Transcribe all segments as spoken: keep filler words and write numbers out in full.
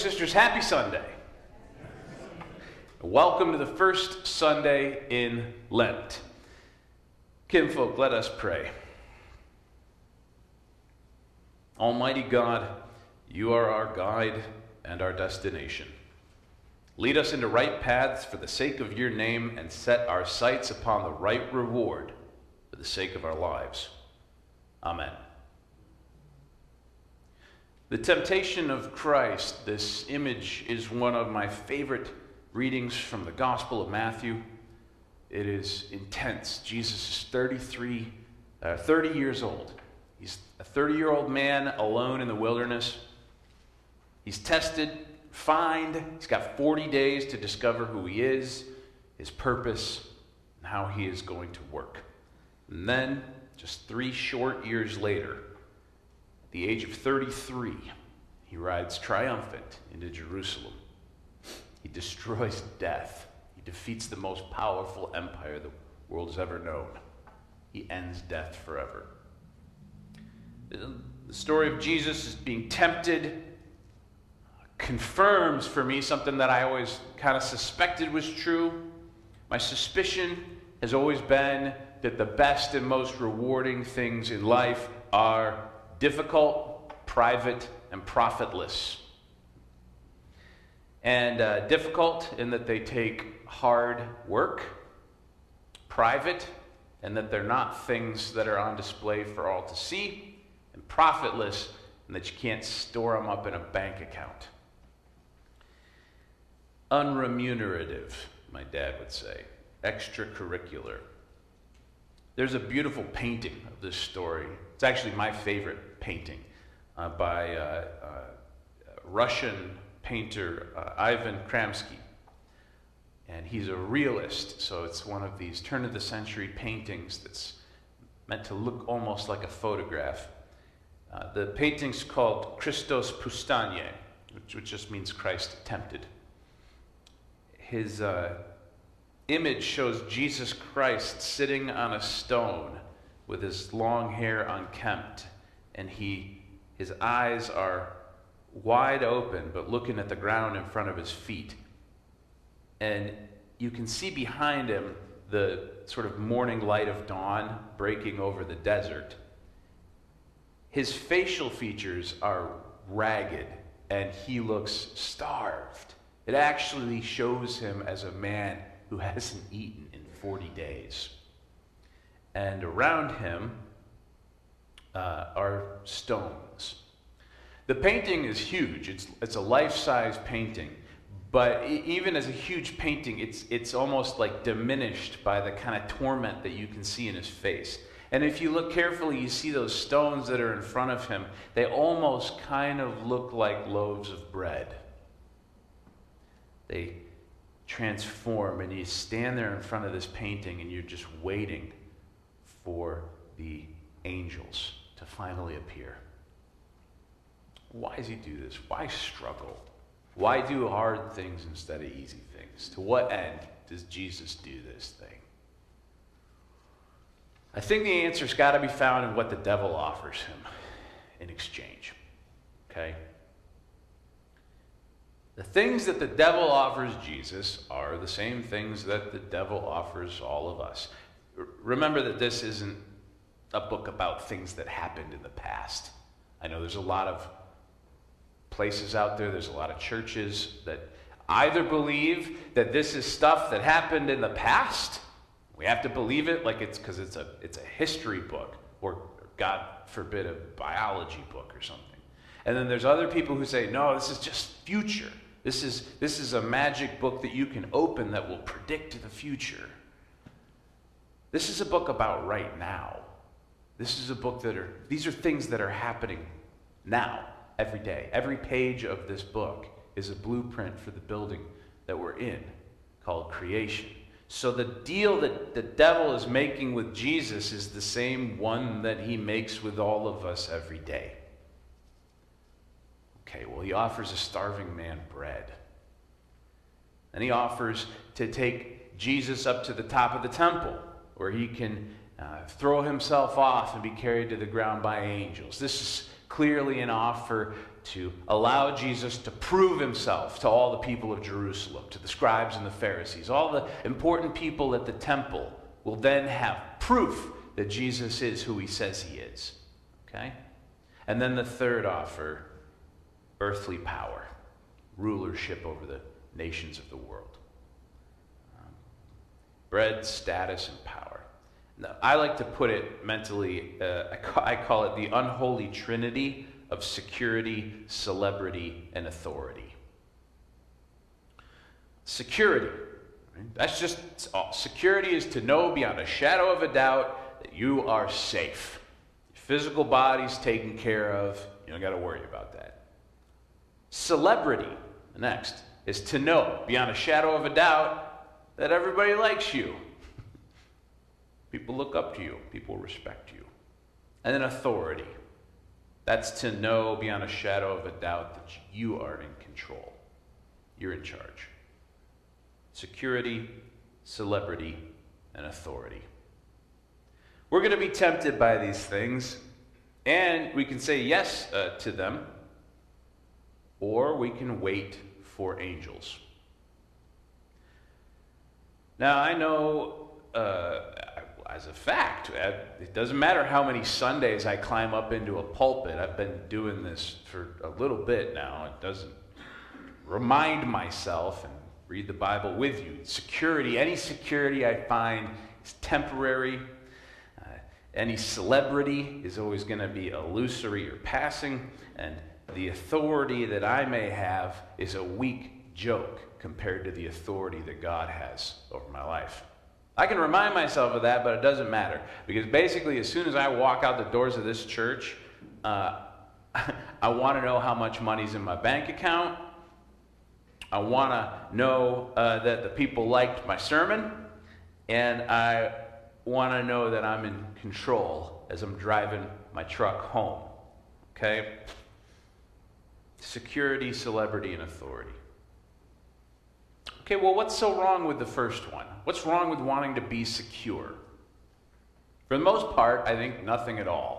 sisters, happy Sunday. Welcome to the first Sunday in Lent. Kinfolk, let us pray. Almighty God, you are our guide and our destination. Lead us into right paths for the sake of your name and set our sights upon the right reward for the sake of our lives. Amen. The temptation of Christ, this image, is one of my favorite readings from the Gospel of Matthew. It is intense. Jesus is thirty-three, uh, thirty years old. He's a thirty-year-old man alone in the wilderness. He's tested, fined. He's got forty days to discover who he is, his purpose, and how he is going to work. And then, just three short years later, at the age of thirty-three, he rides triumphant into Jerusalem. He destroys death. He defeats the most powerful empire the world has ever known. He ends death forever. The story of Jesus is being tempted confirms for me something that I always kind of suspected was true. My suspicion has always been that the best and most rewarding things in life are difficult, private, and profitless. And uh, difficult in that they take hard work, private, and that they're not things that are on display for all to see, and profitless, and that you can't store them up in a bank account. Unremunerative, my dad would say, extracurricular. There's a beautiful painting of this story. It's actually my favorite painting uh, by uh, uh, Russian painter uh, Ivan Kramsky. And he's a realist, so it's one of these turn-of-the-century paintings that's meant to look almost like a photograph. Uh, the painting's called Christos Pustanye, which, which just means Christ tempted. His uh, image shows Jesus Christ sitting on a stone with his long hair unkempt, and he, his eyes are wide open, but looking at the ground in front of his feet. And you can see behind him the sort of morning light of dawn breaking over the desert. His facial features are ragged, and he looks starved. It actually shows him as a man who hasn't eaten in forty days. And around him uh, are stones. The painting is huge. It's, it's a life-size painting. But even as a huge painting, it's, it's almost like diminished by the kind of torment that you can see in his face. And if you look carefully, you see those stones that are in front of him. They almost kind of look like loaves of bread. They transform, and you stand there in front of this painting, and you're just waiting for the angels to finally appear. Why does he do this? Why struggle? Why do hard things instead of easy things? To what end does Jesus do this thing? I think the answer's got to be found in what the devil offers him in exchange. Okay? The things that the devil offers Jesus are the same things that the devil offers all of us. Remember that this isn't a book about things that happened in the past. I know there's a lot of places out there, there's a lot of churches that either believe that this is stuff that happened in the past, we have to believe it like it's because it's a, it's a history book, or God forbid a biology book or something. And then there's other people who say, no, this is just future. This is, this is a magic book that you can open that will predict the future. This is a book about right now. This is a book that are, these are things that are happening now, every day. Every page of this book is a blueprint for the building that we're in called creation. So the deal that the devil is making with Jesus is the same one that he makes with all of us every day. Okay, well, he offers a starving man bread. And he offers to take Jesus up to the top of the temple, where he can uh, throw himself off and be carried to the ground by angels. This is clearly an offer to allow Jesus to prove himself to all the people of Jerusalem, to the scribes and the Pharisees. All the important people at the temple will then have proof that Jesus is who he says he is. Okay? And then the third offer, earthly power, rulership over the nations of the world. Um, bread, status, and power. Now, I like to put it mentally, uh, I, ca- I call it the unholy trinity of security, celebrity, and authority. Security. Right? That's just, all. Security is to know beyond a shadow of a doubt that you are safe. Your physical body's taken care of. You don't got to worry about that. Celebrity, next, is to know beyond a shadow of a doubt that everybody likes you. People look up to you. People respect you. And then authority. That's to know beyond a shadow of a doubt that you are in control. You're in charge. Security, celebrity, and authority. We're going to be tempted by these things, and we can say yes uh, to them, or we can wait for angels. Now, I know... Uh, As a fact, it doesn't matter how many Sundays I climb up into a pulpit. I've been doing this for a little bit now. It doesn't remind myself and read the Bible with you. Security, any security I find is temporary. Uh, any celebrity is always going to be illusory or passing. And the authority that I may have is a weak joke compared to the authority that God has over my life. I can remind myself of that, but it doesn't matter. Because basically, as soon as I walk out the doors of this church, uh, I want to know how much money's in my bank account. I want to know uh, that the people liked my sermon. And I want to know that I'm in control as I'm driving my truck home. Okay? Security, celebrity, and authority. Okay, well, what's so wrong with the first one? What's wrong with wanting to be secure? For the most part, I think nothing at all.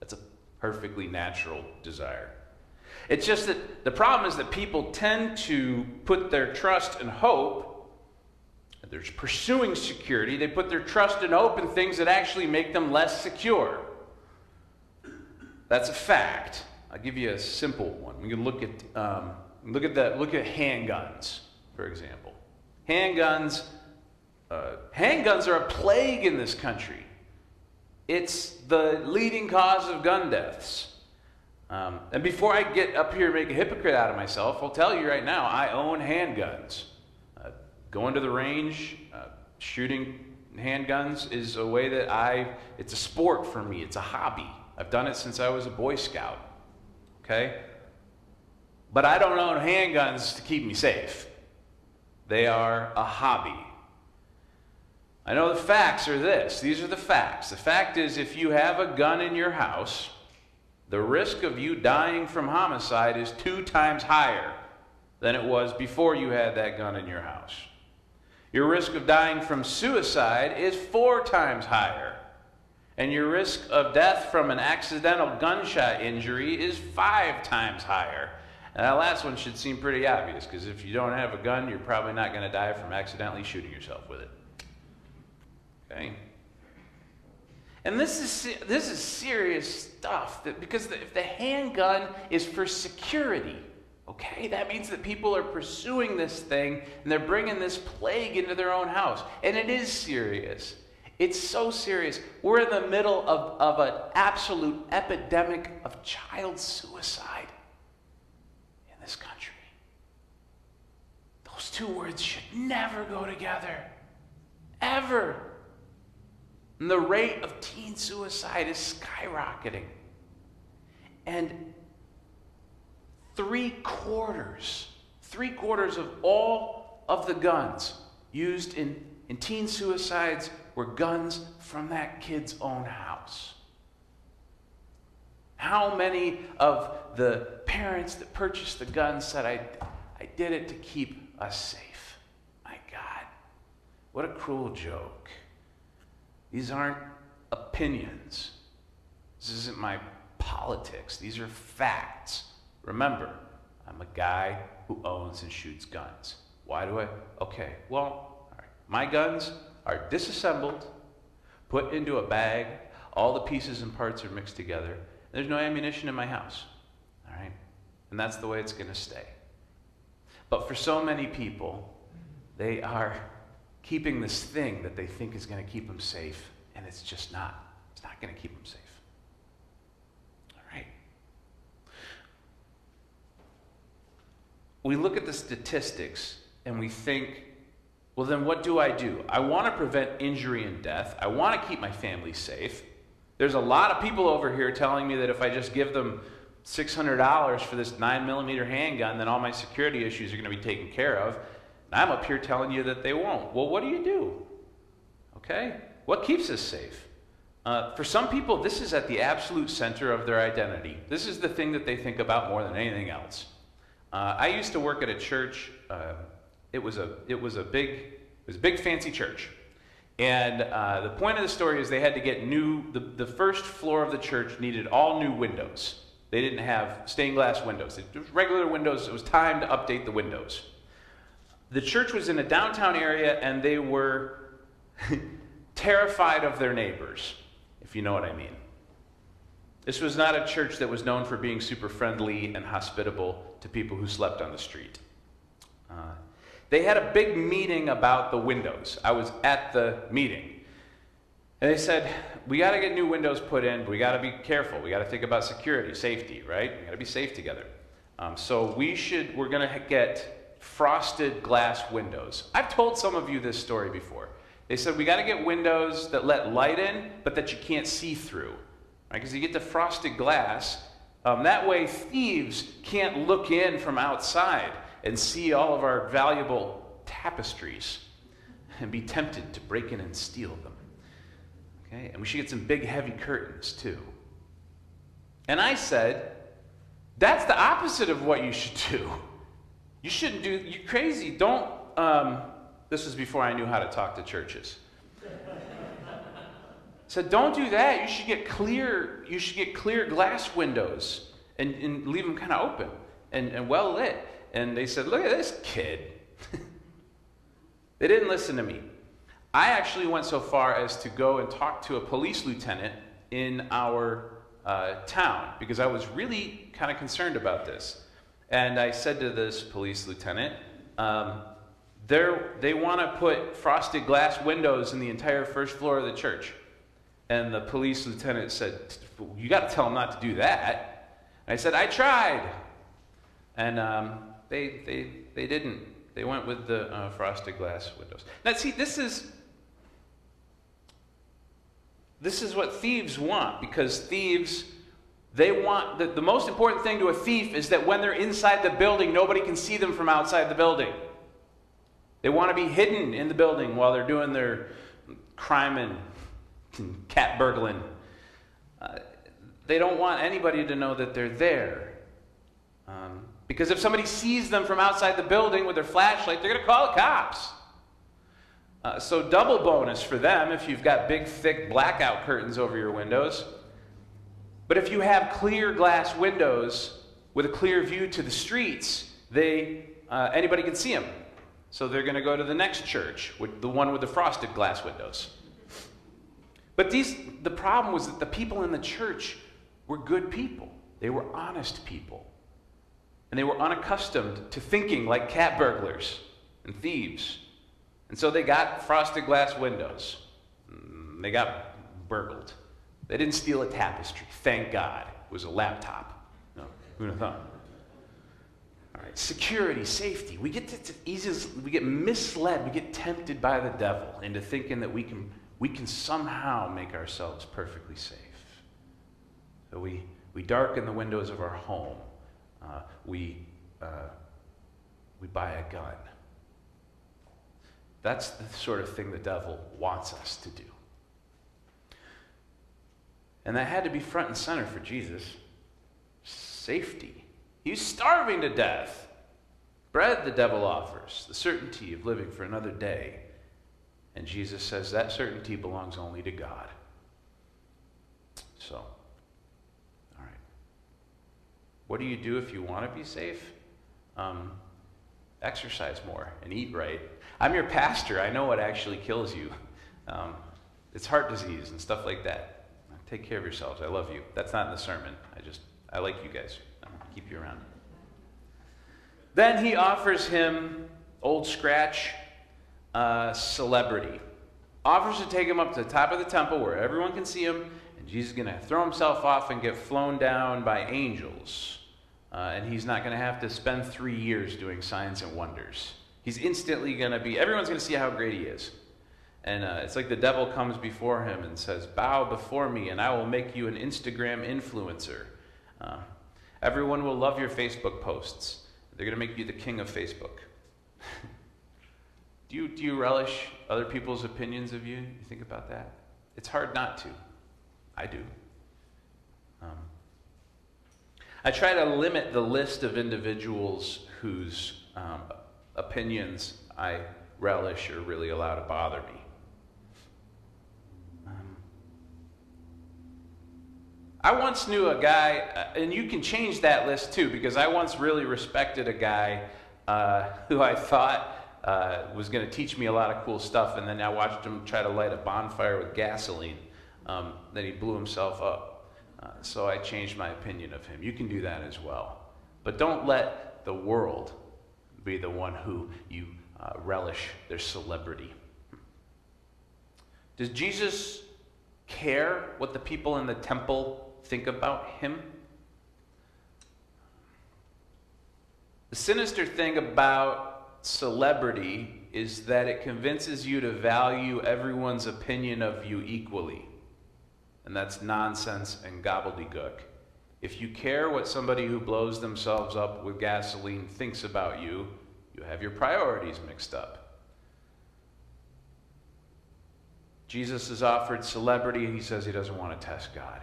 That's a perfectly natural desire. It's just that the problem is that people tend to put their trust and hope, they're pursuing security, they put their trust and hope in things that actually make them less secure. That's a fact. I'll give you a simple one. We can look at, um, look at, the, look at handguns. For example, handguns, uh, handguns are a plague in this country. It's the leading cause of gun deaths. Um, and before I get up here and make a hypocrite out of myself, I'll tell you right now, I own handguns. Uh, going to the range, uh, shooting handguns is a way that I, it's a sport for me. It's a hobby. I've done it since I was a Boy Scout. Okay? But I don't own handguns to keep me safe. They are a hobby. I know the facts are this. These are the facts. The fact is, if you have a gun in your house, the risk of you dying from homicide is two times higher than it was before you had that gun in your house. Your risk of dying from suicide is four times higher. And your risk of death from an accidental gunshot injury is five times higher. And that last one should seem pretty obvious, because if you don't have a gun, you're probably not going to die from accidentally shooting yourself with it. Okay? And this is this is serious stuff, that, because the, if the handgun is for security, okay, that means that people are pursuing this thing, and they're bringing this plague into their own house. And it is serious. It's so serious. We're in the middle of, of an absolute epidemic of child suicide. This country. Those two words should never go together. Ever. And the rate of teen suicide is skyrocketing. And three quarters, three quarters of all of the guns used in, in teen suicides were guns from that kid's own house. How many of the parents that purchased the guns said, I, I did it to keep us safe? My God, what a cruel joke. These aren't opinions. This isn't my politics. These are facts. Remember, I'm a guy who owns and shoots guns. Why do I? Okay, well, all right. My guns are disassembled, put into a bag, all the pieces and parts are mixed together. There's no ammunition in my house, all right? And that's the way it's gonna stay. But for so many people, they are keeping this thing that they think is gonna keep them safe, and it's just not. It's not gonna keep them safe. All right. We look at the statistics and we think, well then what do I do? I wanna prevent injury and death. I wanna keep my family safe. There's a lot of people over here telling me that if I just give them six hundred dollars for this nine millimeter handgun, then all my security issues are going to be taken care of. And I'm up here telling you that they won't. Well, what do you do? Okay? What keeps us safe? Uh, for some people, this is at the absolute center of their identity. This is the thing that they think about more than anything else. Uh, I used to work at a church. Uh, it was a, it was a big, it was a big fancy church. And uh, the point of the story is they had to get new, the, the first floor of the church needed all new windows. They didn't have stained glass windows. It was regular windows. It was time to update the windows. The church was in a downtown area, and they were terrified of their neighbors, if you know what I mean. This was not a church that was known for being super friendly and hospitable to people who slept on the street. Uh, they had a big meeting about the windows. I was at the meeting. And they said, we got to get new windows put in, but we got to be careful. We got to think about security, safety, right? We got to be safe together. Um, so we should, we're going to get frosted glass windows. I've told some of you this story before. They said, we got to get windows that let light in, but that you can't see through, right? Because you get the frosted glass. Um, that way thieves can't look in from outside and see all of our valuable tapestries and be tempted to break in and steal them. Okay, and we should get some big, heavy curtains, too. And I said, that's the opposite of what you should do. You shouldn't do, you're crazy. Don't, um, this was before I knew how to talk to churches. So don't do that. You should get clear, you should get clear glass windows and, and leave them kind of open and, and well lit. And they said, look at this kid. They didn't listen to me. I actually went so far as to go and talk to a police lieutenant in our uh, town because I was really kind of concerned about this. And I said to this police lieutenant, um, they want to put frosted glass windows in the entire first floor of the church. And the police lieutenant said, you got to tell them not to do that. And I said, I tried. And um, they, they, they didn't. They went with the uh, frosted glass windows. Now see, this is... This is what thieves want, because thieves, they want, the, the most important thing to a thief is that when they're inside the building, nobody can see them from outside the building. They want to be hidden in the building while they're doing their crime and cat burgling. Uh, they don't want anybody to know that they're there. Um, because if somebody sees them from outside the building with their flashlight, they're going to call the cops. Uh, so double bonus for them if you've got big, thick blackout curtains over your windows. But if you have clear glass windows with a clear view to the streets, they, uh, anybody can see them. So they're going to go to the next church, with the one with the frosted glass windows. But these, the problem was that the people in the church were good people. They were honest people. And they were unaccustomed to thinking like cat burglars and thieves. And so they got frosted glass windows. They got burgled. They didn't steal a tapestry. Thank God. It was a laptop. No, who would have thought? All right, security, safety. We get to, to easy, we get misled. We get tempted by the devil into thinking that we can we can somehow make ourselves perfectly safe. So we we darken the windows of our home. Uh, we uh, we buy a gun. That's the sort of thing the devil wants us to do. And that had to be front and center for Jesus. Safety. He's starving to death. Bread the devil offers, the certainty of living for another day. And Jesus says that certainty belongs only to God. So, all right. What do you do if you want to be safe? Um, exercise more and eat right. I'm your pastor. I know what actually kills you. Um, it's heart disease and stuff like that. Take care of yourselves. I love you. That's not in the sermon. I just, I like you guys. I'm going to keep you around. Then he offers him, Old Scratch, uh, celebrity. Offers to take him up to the top of the temple where everyone can see him, and Jesus is going to throw himself off and get flown down by angels. Uh, and he's not going to have to spend three years doing signs and wonders. He's instantly going to be, everyone's going to see how great he is. And uh, it's like the devil comes before him and says, bow before me and I will make you an Instagram influencer. Uh, everyone will love your Facebook posts. They're going to make you the king of Facebook. do, you, do you relish other people's opinions of you? You think about that? It's hard not to. I do. Um, I try to limit the list of individuals whose um, opinions I relish or really allow to bother me. Um, I once knew a guy, and you can change that list too, because I once really respected a guy uh, who I thought uh, was going to teach me a lot of cool stuff, and then I watched him try to light a bonfire with gasoline. Um, then he blew himself up. Uh, so I changed my opinion of him. You can do that as well. But don't let the world be the one who you uh, relish their celebrity. Does Jesus care what the people in the temple think about him? The sinister thing about celebrity is that it convinces you to value everyone's opinion of you equally. And that's nonsense and gobbledygook. If you care what somebody who blows themselves up with gasoline thinks about you, you have your priorities mixed up. Jesus is offered celebrity, and he says he doesn't want to test God.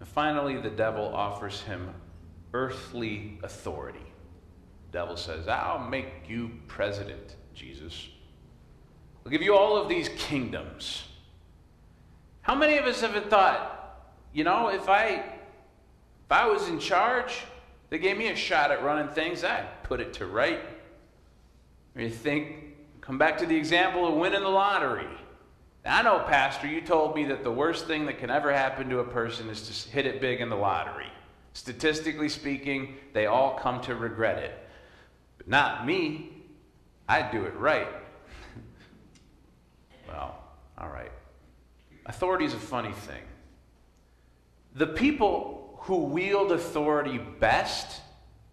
And finally, the devil offers him earthly authority. The devil says, I'll make you president, Jesus. I'll give you all of these kingdoms. How many of us have thought, you know, if I, if I was in charge, they gave me a shot at running things, I'd put it to right. Or you think, come back to the example of winning the lottery. Now, I know, Pastor, you told me that the worst thing that can ever happen to a person is to hit it big in the lottery. Statistically speaking, they all come to regret it. But not me. I'd do it right. Well, all right. Authority is a funny thing. The people who wield authority best,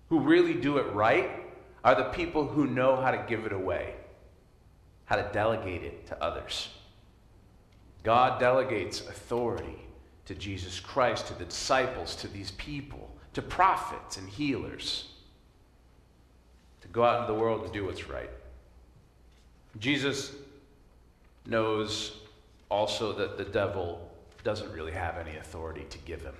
who really do it right, are the people who know how to give it away, how to delegate it to others. God delegates authority to Jesus Christ, to the disciples, to these people, to prophets and healers, to go out into the world to do what's right. Jesus knows also that the devil doesn't really have any authority to give him.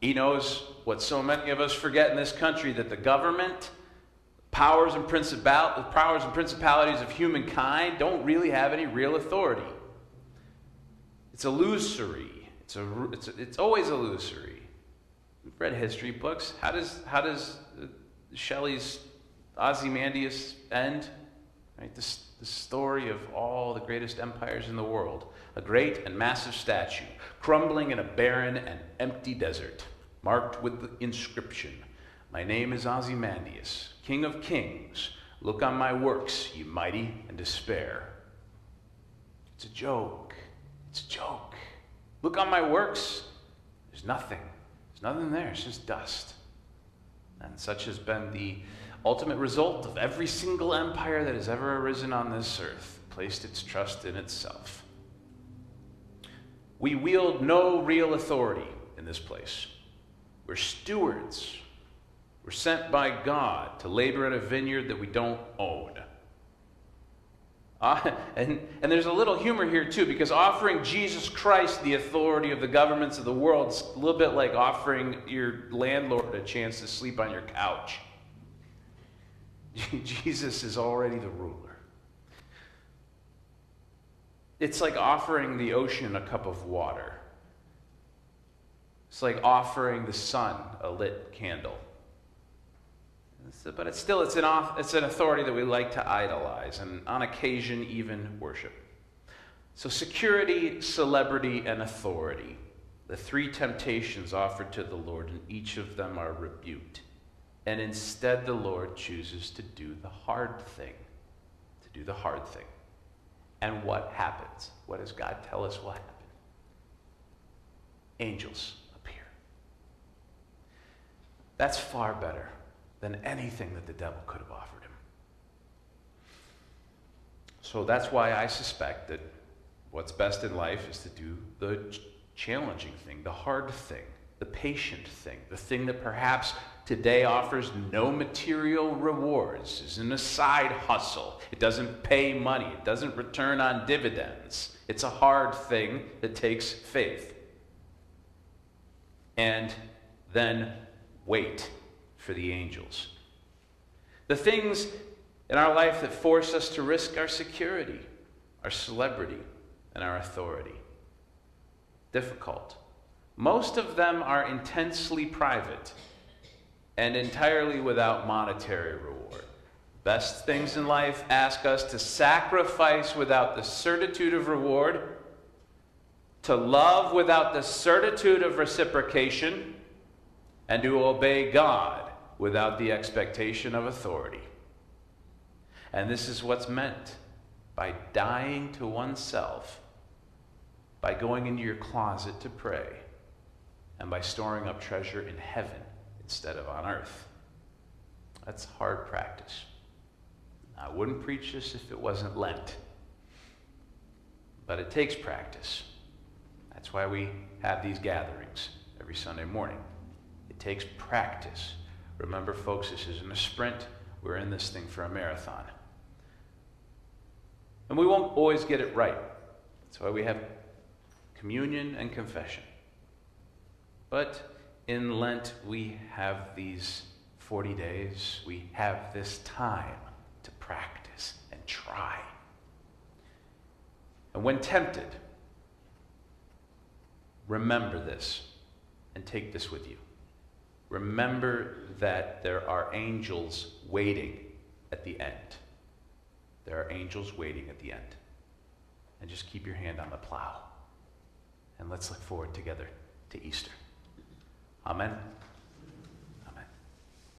He knows what so many of us forget in this country, that the government, powers and principal, powers and principalities of humankind don't really have any real authority. It's illusory. It's, a, it's, a, it's always illusory. We've read history books. How does, how does Shelley's Ozymandias end? Right, this, the story of all the greatest empires in the world. A great and massive statue, crumbling in a barren and empty desert, marked with the inscription, my name is Ozymandias, King of Kings. Look on my works, ye mighty, and despair. It's a joke. It's a joke. Look on my works. There's nothing. There's nothing there. It's just dust. And such has been the ultimate result of every single empire that has ever arisen on this earth, placed its trust in itself. We wield no real authority in this place. We're stewards. We're sent by God to labor in a vineyard that we don't own. Uh, and, and there's a little humor here too, because offering Jesus Christ the authority of the governments of the world is a little bit like offering your landlord a chance to sleep on your couch. Jesus is already the ruler. It's like offering the ocean a cup of water. It's like offering the sun a lit candle. But it's still, it's an, it's an authority that we like to idolize and on occasion even worship. So security, celebrity, and authority. The three temptations offered to the Lord, and each of them are rebuked. And instead the Lord chooses to do the hard thing. To do the hard thing. And what happens? What does God tell us will happen? Angels appear. That's far better than anything that the devil could have offered him. So that's why I suspect that what's best in life is to do the challenging thing, the hard thing, the patient thing, the thing that perhaps today offers no material rewards, is an aside hustle. It doesn't pay money. It doesn't return on dividends. It's a hard thing that takes faith. And then wait for the angels. The things in our life that force us to risk our security, our celebrity, and our authority. Difficult. Most of them are intensely private and entirely without monetary reward. Best things in life ask us to sacrifice without the certitude of reward, to love without the certitude of reciprocation, and to obey God without the expectation of authority. And this is what's meant by dying to oneself, by going into your closet to pray, and by storing up treasure in heaven instead of on earth. That's hard practice. I wouldn't preach this if it wasn't Lent. But it takes practice. That's why we have these gatherings every Sunday morning. It takes practice. Remember, folks, this isn't a sprint. We're in this thing for a marathon. And we won't always get it right. That's why we have communion and confession. But in Lent, we have these forty days. We have this time to practice and try. And when tempted, remember this and take this with you. Remember that there are angels waiting at the end. There are angels waiting at the end. And just keep your hand on the plow. And let's look forward together to Easter. Amen.